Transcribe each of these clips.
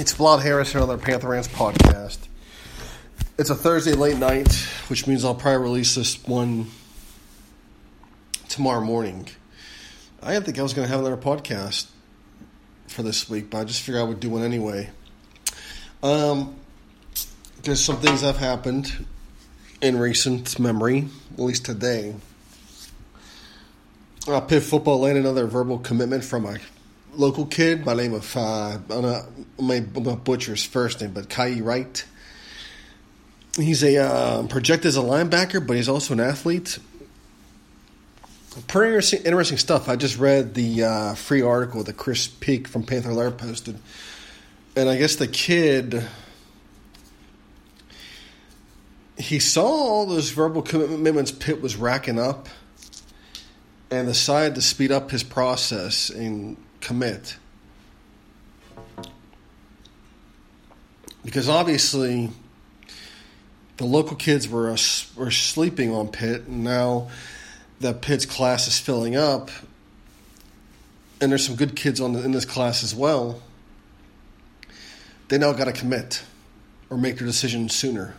It's Vlad Harris here on the Pantherants podcast. It's a Thursday late night, which means I'll probably release this one tomorrow morning. I didn't think I was going to have another podcast for this week, but I just figured I would do one anyway. There's some things that have happened in recent memory, at least today. Pitt football landed another verbal commitment from my local kid by the name of, I'm going to butcher his first name, but Kai Wright. He's projected as a linebacker, but he's also an athlete. Pretty interesting stuff. I just read the free article that Chris Peake from Panther Live posted. And I guess the kid, he saw all those verbal commitments Pitt was racking up and decided to speed up his process and commit, because obviously the local kids were sleeping on Pitt, and now that Pitt's class is filling up, and there's some good kids in this class as well, they now got to commit or make their decision sooner.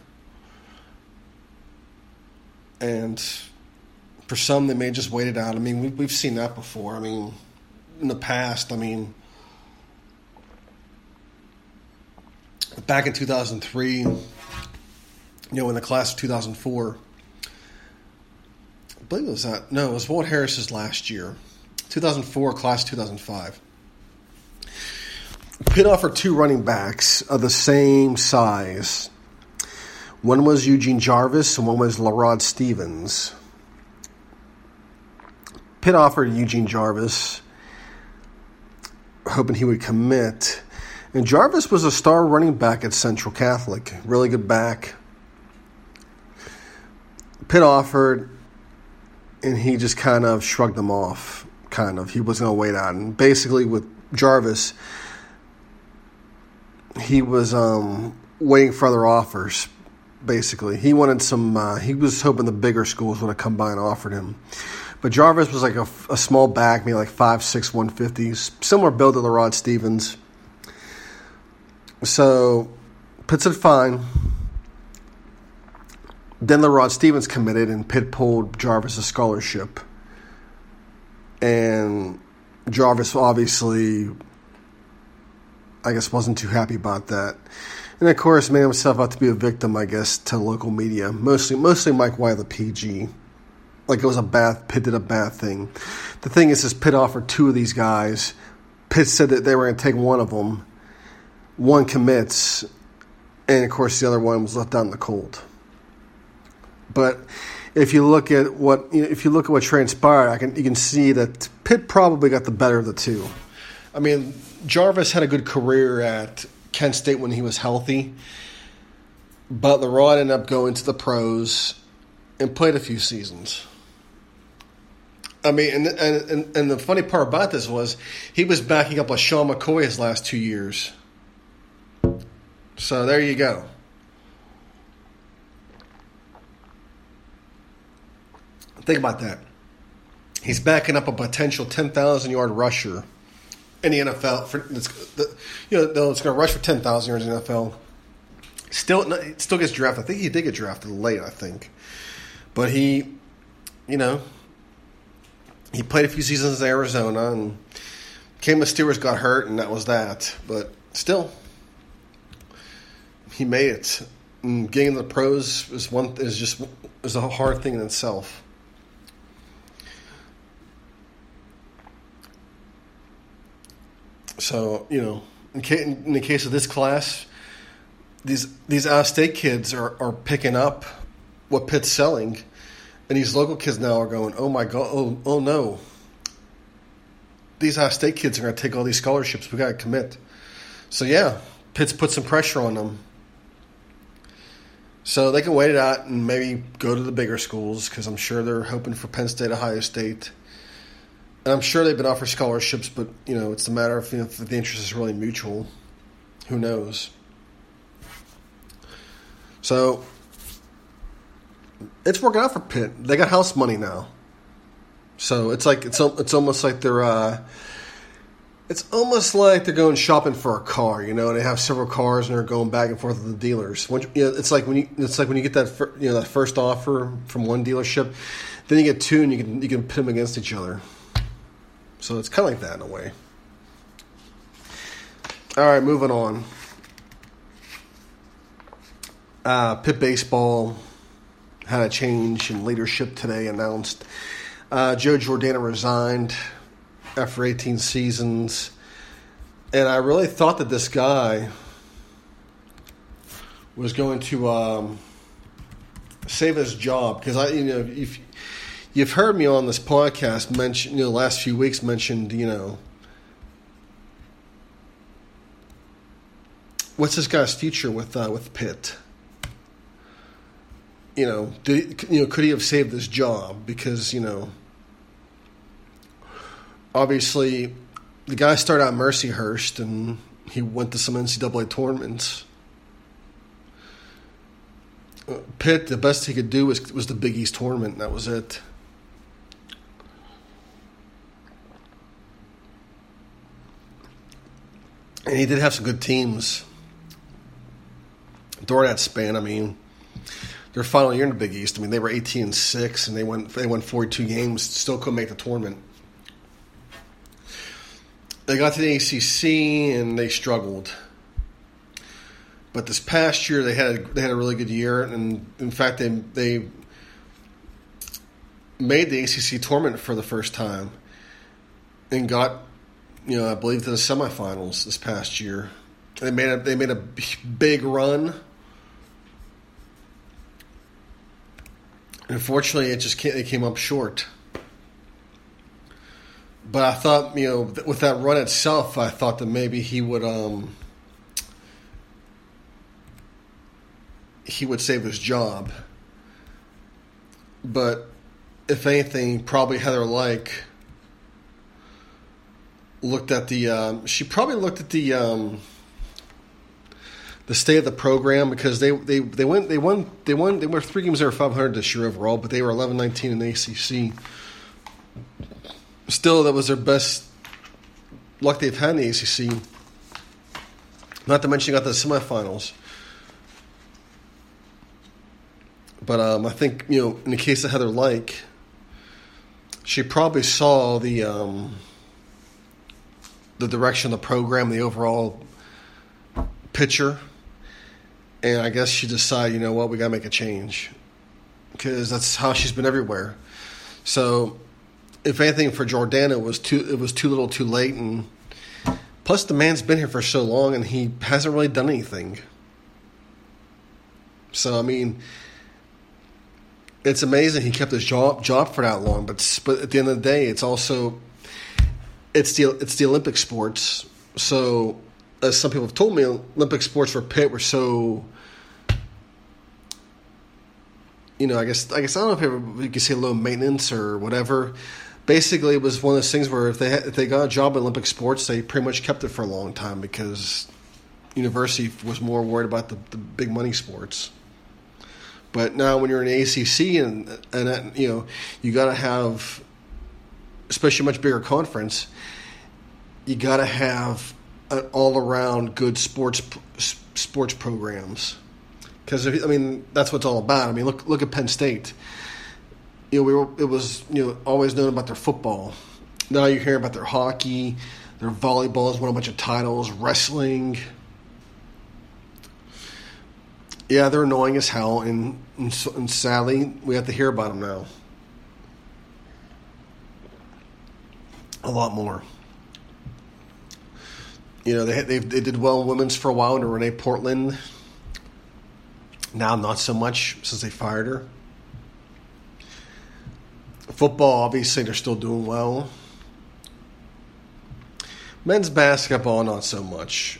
And for some, they may just wait it out. I mean, we've seen that before. I mean, in the past, back in 2003, in the class of 2004, I believe it was that. No, it was Walt Harris's last year, 2004 class, 2005. Pitt offered two running backs of the same size. One was Eugene Jarvis, and one was LaRod Stephens. Pitt offered Eugene Jarvis, hoping he would commit. And Jarvis was a star running back at Central Catholic. Really good back. Pitt offered, and he just kind of shrugged them off. He wasn't going to wait out. And basically with Jarvis, he was waiting for other offers, basically. He wanted some, he was hoping the bigger schools would have come by and offered him. But Jarvis was like a small back, maybe like 5'6", 150, similar build to LaRod Stephens. So Pitt said fine. Then LaRod Stephens committed, and Pitt pulled Jarvis a scholarship. And Jarvis obviously, I guess, wasn't too happy about that. And, of course, made himself out to be a victim, I guess, to local media, mostly Mike Wiley, the PG. Like it was Pitt did a bad thing. The thing is Pitt offered two of these guys. Pitt said that they were going to take one of them. One commits, and of course the other one was left out in the cold. But if you look at what transpired, you can see that Pitt probably got the better of the two. I mean, Jarvis had a good career at Kent State when he was healthy, but LaRod ended up going to the pros and played a few seasons. I mean, and the funny part about this was he was backing up with Sean McCoy his last 2 years. So there you go. Think about that. He's backing up a potential 10,000-yard rusher in the NFL. It's going to rush for 10,000 yards in the NFL. Still gets drafted. I think he did get drafted late, But he, he played a few seasons in Arizona and came to Steelers, got hurt, and that was that. But still, he made it. And getting to the pros is a hard thing in itself. So, you know, in the case of this class, these out-of-state kids are picking up what Pitt's selling, and these local kids now are going, oh, my God, oh no. These out-of-state kids are going to take all these scholarships. We got to commit. So, yeah, Pitt's put some pressure on them. So they can wait it out and maybe go to the bigger schools, because I'm sure they're hoping for Penn State, Ohio State. And I'm sure they've been offered scholarships, but, you know, it's a matter of if the interest is really mutual. Who knows? So it's working out for Pitt. They got house money now. So it's like it's almost like they're it's almost like they're going shopping for a car, you know. And they have several cars, and they're going back and forth with the dealers. It's like when you get that, you know, that first offer from one dealership, then you get two, and you can pit them against each other. So it's kind of like that in a way. All right, moving on. Pitt baseball had a change in leadership today. Announced. Joe Giordano resigned after 18 seasons, and I really thought that this guy was going to save his job, because if you've heard me on this podcast mention, the last few weeks mentioned, what's this guy's future with Pitt. Could he have saved this job? Because, obviously the guy started out Mercyhurst and he went to some NCAA tournaments. Pitt, the best he could do was the Big East tournament, and that was it. And he did have some good teams during that span. Their final year in the Big East, they were 18-6, and they won 42 games. Still couldn't make the tournament. They got to the ACC and they struggled. But this past year, they had a really good year, and in fact, they made the ACC tournament for the first time, and got, I believe, to the semifinals this past year. They made a big run. Unfortunately, it came up short. But I thought, with that run itself, I thought that maybe he would save his job. But if anything, probably Heather Lyke looked at the state of the program, because they were 3 games over 500 this year overall, but they were 11-19 in the ACC. Still, that was their best luck they've had in the ACC. Not to mention, they got the semifinals. But I think, in the case of Heather Lyke, she probably saw the direction of the program, the overall picture. And I guess she decided, we got to make a change, because that's how she's been everywhere. So, if anything, for Giordano, it was too little, too late, and plus the man's been here for so long, and he hasn't really done anything. So it's amazing he kept his job for that long. But at the end of the day, it's also it's the Olympic sports. So, as some people have told me, Olympic sports for Pitt were so, I guess I don't know if you could say low maintenance or whatever. Basically, it was one of those things where if they got a job in Olympic sports, they pretty much kept it for a long time, because university was more worried about the big money sports. But now when you're in the ACC and you got to have, especially a much bigger conference, you got to have an all-around good sports programs, because that's what it's all about. Look at Penn State. It was always known about their football. Now you hear about their hockey, their volleyball has won a bunch of titles, wrestling. Yeah, they're annoying as hell, and sadly we have to hear about them now. A lot more. You know, they did well women's for a while under Renee Portland. Now not so much since they fired her. Football, obviously, they're still doing well. Men's basketball, not so much.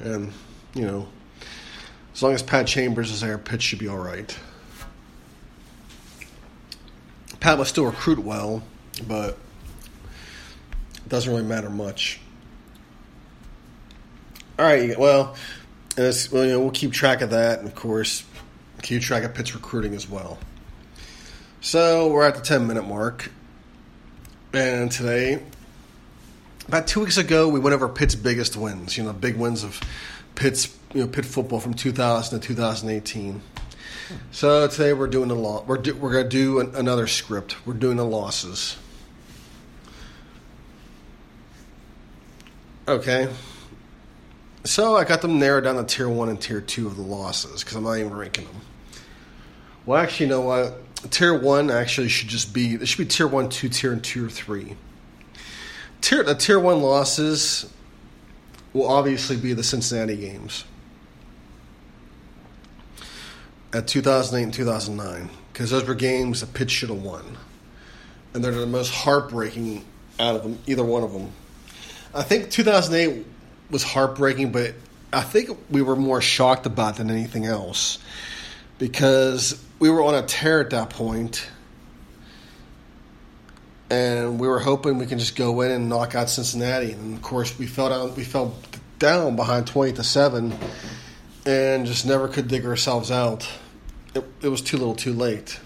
And, you know, as long as Pat Chambers is there, pitch should be all right. Pat will still recruit well, but it doesn't really matter much. All right, well, you know, we'll keep track of that, and, of course, keep track of Pitt's recruiting as well. So we're at the 10-minute mark, and today, about 2 weeks ago, we went over Pitt's biggest wins, you know, big wins of Pitt's, you know, Pitt football from 2000 to 2018. So today we're doing the we're going to do another script. We're doing the losses. Okay. So I got them narrowed down to Tier 1 and Tier 2 of the losses because I'm not even ranking them. Well, actually, you know what? Tier 1 actually should just be – it should be Tier 1, 2, Tier, and Tier 3. The Tier 1 losses will obviously be the Cincinnati games at 2008 and 2009 because those were games that Pitt should have won. And they're the most heartbreaking out of them, either one of them. I think 2008 – was heartbreaking, but I think we were more shocked about it than anything else because we were on a tear at that point, and we were hoping we can just go in and knock out Cincinnati. And of course, we fell down behind 20-7, and just never could dig ourselves out. It was too little, too late.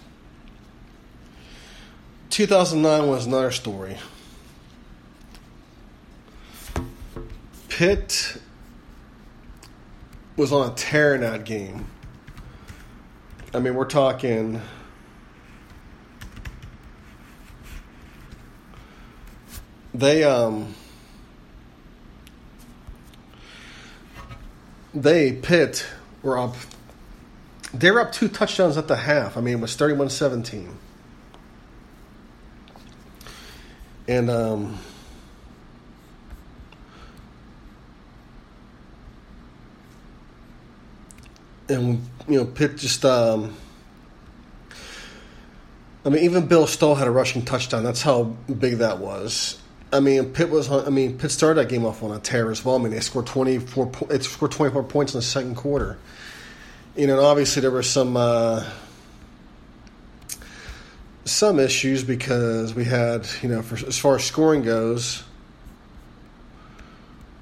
2009 was another story. Pitt was on a tear in that game. I mean, we're talking Pitt were up. They were up two touchdowns at the half. I mean, it was 31-17. And and, you know, Pitt just, I mean, even Bill Stoll had a rushing touchdown. That's how big that was. I mean, Pitt started that game off on a tear as well. I mean, they scored 24 points in the second quarter. You know, and obviously there were some issues because we had, you know, as far as scoring goes,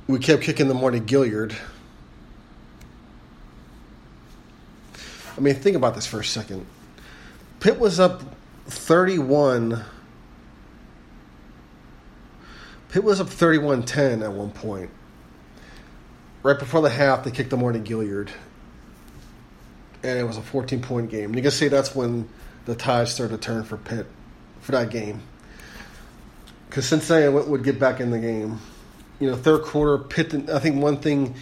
we kept kicking the Marty Gilliard. I mean, think about this for a second. Pitt was up 31. Pitt was up 31-10 at one point. Right before the half, they kicked the Marty Gilliard. And it was a 14-point game. And you can see that's when the tide started to turn for Pitt for that game. Because Cincinnati would get back in the game. You know, third quarter, Pitt, I think one thing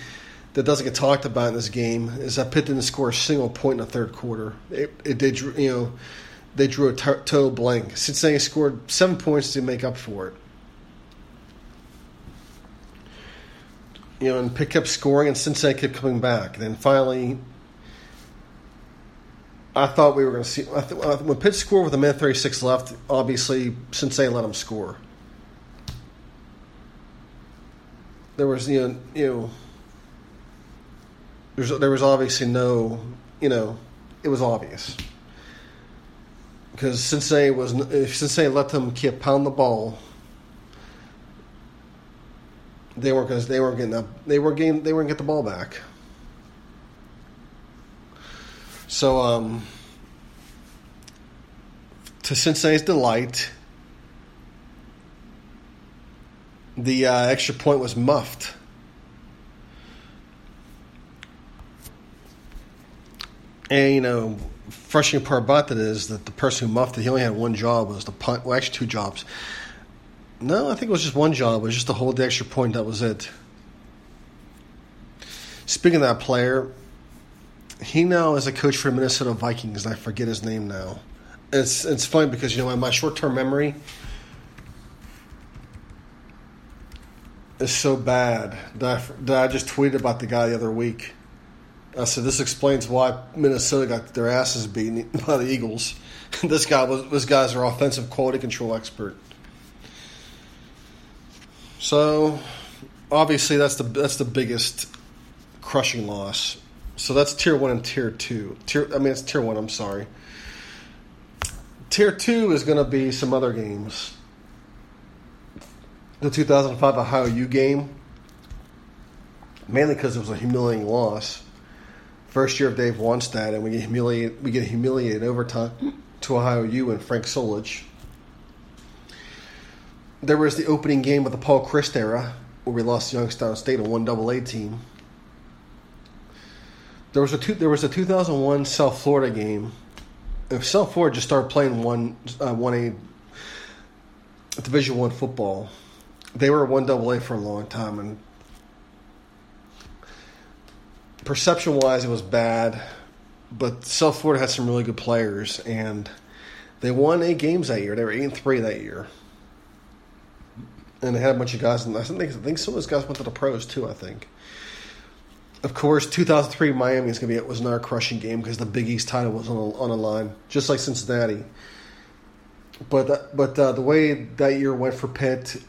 that doesn't get talked about in this game is that Pitt didn't score a single point in the third quarter. They drew a total blank. Cincinnati scored 7 points to make up for it. You know, and Pitt kept scoring, and Cincinnati kept coming back. And then finally, I thought we were going to see when Pitt scored with a minute 36 left. Obviously, Cincinnati let them score. There was There was obviously no, you know, it was obvious. Because if Cincinnati let them keep pound the ball, they weren't getting the ball back. So, to Cincinnati's delight, the extra point was muffed. And, you know, frustrating part about that is that the person who muffed it, he only had one job, was the punt. Well, actually, two jobs. No, I think it was just one job. It was just to hold the extra point. That was it. Speaking of that player, he now is a coach for the Minnesota Vikings, and I forget his name now. It's funny because, you know, my short-term memory is so bad that I just tweeted about the guy the other week. I said, this explains why Minnesota got their asses beaten by the Eagles. This guy's our offensive quality control expert. So, obviously, that's the biggest crushing loss. So that's Tier 1 and Tier 2. It's Tier 1, I'm sorry. Tier 2 is going to be some other games. The 2005 Ohio U game, mainly because it was a humiliating loss. First year of Dave Wannstedt, and we get humiliated overtime to Ohio U and Frank Solich. There was the opening game of the Paul Christ era, where we lost to Youngstown State, a 1AA team. There was a 2001 South Florida game. If South Florida just started playing 1A Division I football, they were 1AA for a long time, and perception-wise, it was bad, but South Florida had some really good players, and they won 8 games that year. They were 8-3 that year, and they had a bunch of guys. And I think some of those guys went to the pros too. I think, of course, 2003 Miami was another crushing game because the Big East title was on a line, just like Cincinnati. But the way that year went for Pitt,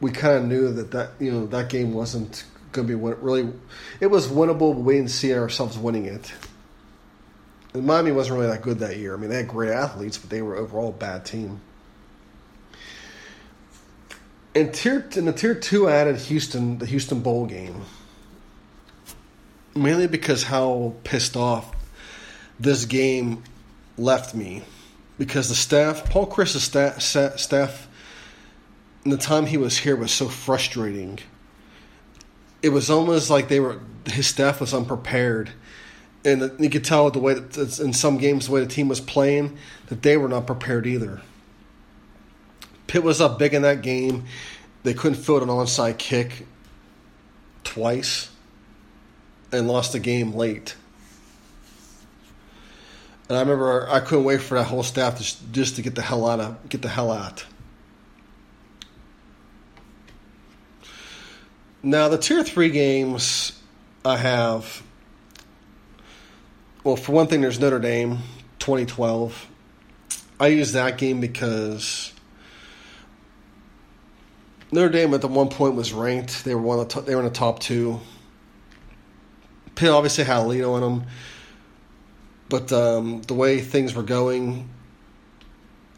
we kind of knew that game wasn't going to be really. It was winnable, but we didn't see ourselves winning it. And Miami wasn't really that good that year. I mean, they had great athletes, but they were overall a bad team. And in the Tier 2, I added the Houston Bowl game, mainly because how pissed off this game left me, because the staff, Paul Chris's staff, in the time he was here was so frustrating. It was almost like his staff was unprepared, and you could tell the way that in some games the way the team was playing that they were not prepared either. Pitt was up big in that game. They couldn't field an onside kick twice and lost the game late. And I remember I couldn't wait for that whole staff just to get the hell out. Now, the Tier 3 games I have, well, for one thing, there's Notre Dame, 2012. I use that game because Notre Dame at the one point was ranked. They were they were in the top 2. Pitt obviously had a lead on them, but the way things were going,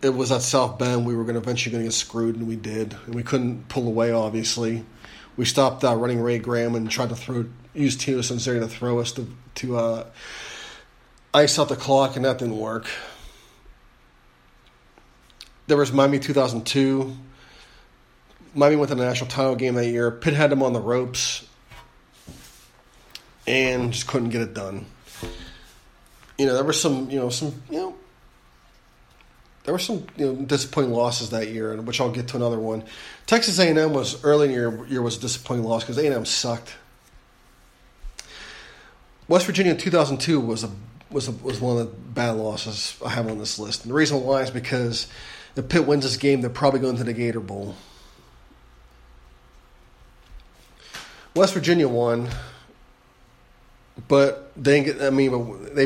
it was at South Bend. We were eventually going to get screwed, and we did, and we couldn't pull away. Obviously, we stopped running Ray Graham and tried to use Tino Sinceri to throw us to ice out the clock, and that didn't work. There was Miami 2002. Miami went to the national title game that year. Pitt had them on the ropes and just couldn't get it done. There were some disappointing losses that year, which I'll get to another one. Texas A&M was early in the year was a disappointing loss because A&M sucked. West Virginia in 2002 was one of the bad losses I have on this list. And the reason why is because if Pitt wins this game, they're probably going to the Gator Bowl. West Virginia won, but they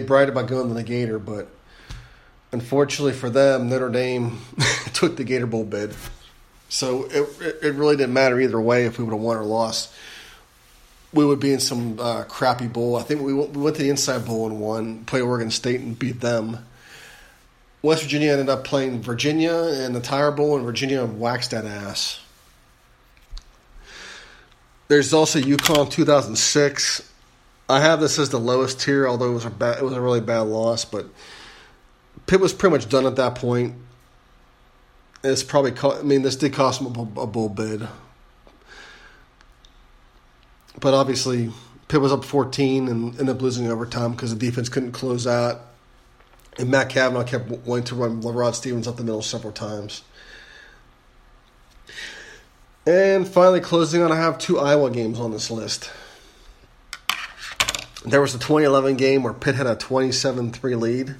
bragged about going to the Gator, but unfortunately for them, Notre Dame took the Gator Bowl bid. So it really didn't matter either way if we would have won or lost. We would be in some crappy bowl. I think we went to the Inside Bowl and won, played Oregon State and beat them. West Virginia ended up playing Virginia in the Tire Bowl, and Virginia waxed that ass. There's also UConn 2006. I have this as the lowest tier, although it was a really bad loss. But Pitt was pretty much done at that point. It's probably this did cost them a bowl bid, but obviously Pitt was up 14 and ended up losing overtime because the defense couldn't close out, and Matt Kavanaugh kept wanting to run LaRod Stephens up the middle several times. And finally, closing out, I have 2 Iowa games on this list. There was the 2011 game where Pitt had a 27-3 lead.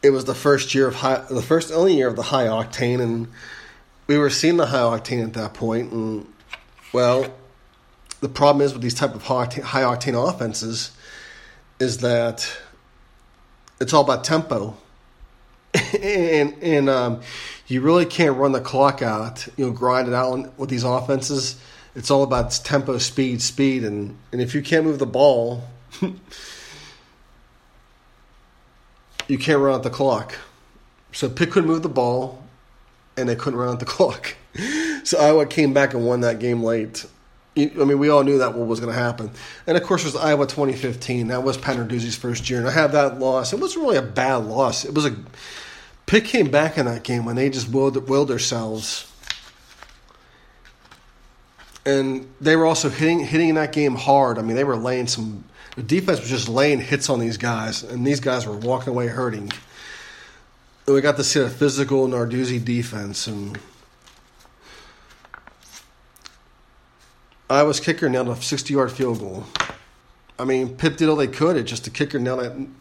It was the only year of the high octane, and we were seeing the high octane at that point, and Well, the problem is with these type of high-octane offenses is that it's all about tempo. and you really can't run the clock out, grind it out with these offenses. It's all about tempo, speed. And if you can't move the ball, you can't run out the clock. So Pitt couldn't move the ball, and they couldn't run out the clock. So Iowa came back and won that game late. I mean, we all knew that what was going to happen. And, of course, it was Iowa 2015. That was Pat Narduzzi's first year. And I have that loss. It wasn't really a bad loss. It was a – Pitt came back in that game when they just willed themselves. And they were also hitting in that game hard. I mean, they were laying some – the defense was just laying hits on these guys. And these guys were walking away hurting. And we got to see a physical Narduzzi defense. And – Iowa's kicker nailed a 60-yard field goal. I mean, Pitt did all they could. It's just the kicker nailed one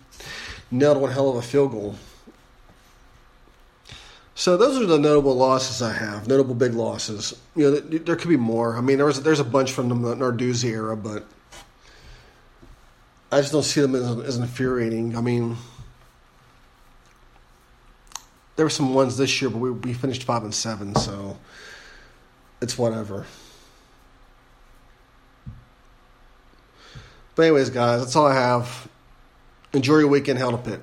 hell of a field goal. So those are the notable losses I have, notable big losses. There could be more. I mean, there's a bunch from the Narduzzi era, but I just don't see them as infuriating. I mean, there were some ones this year, but we finished 5-7, so it's whatever. But anyways, guys, that's all I have. Enjoy your weekend, hell to Pitt.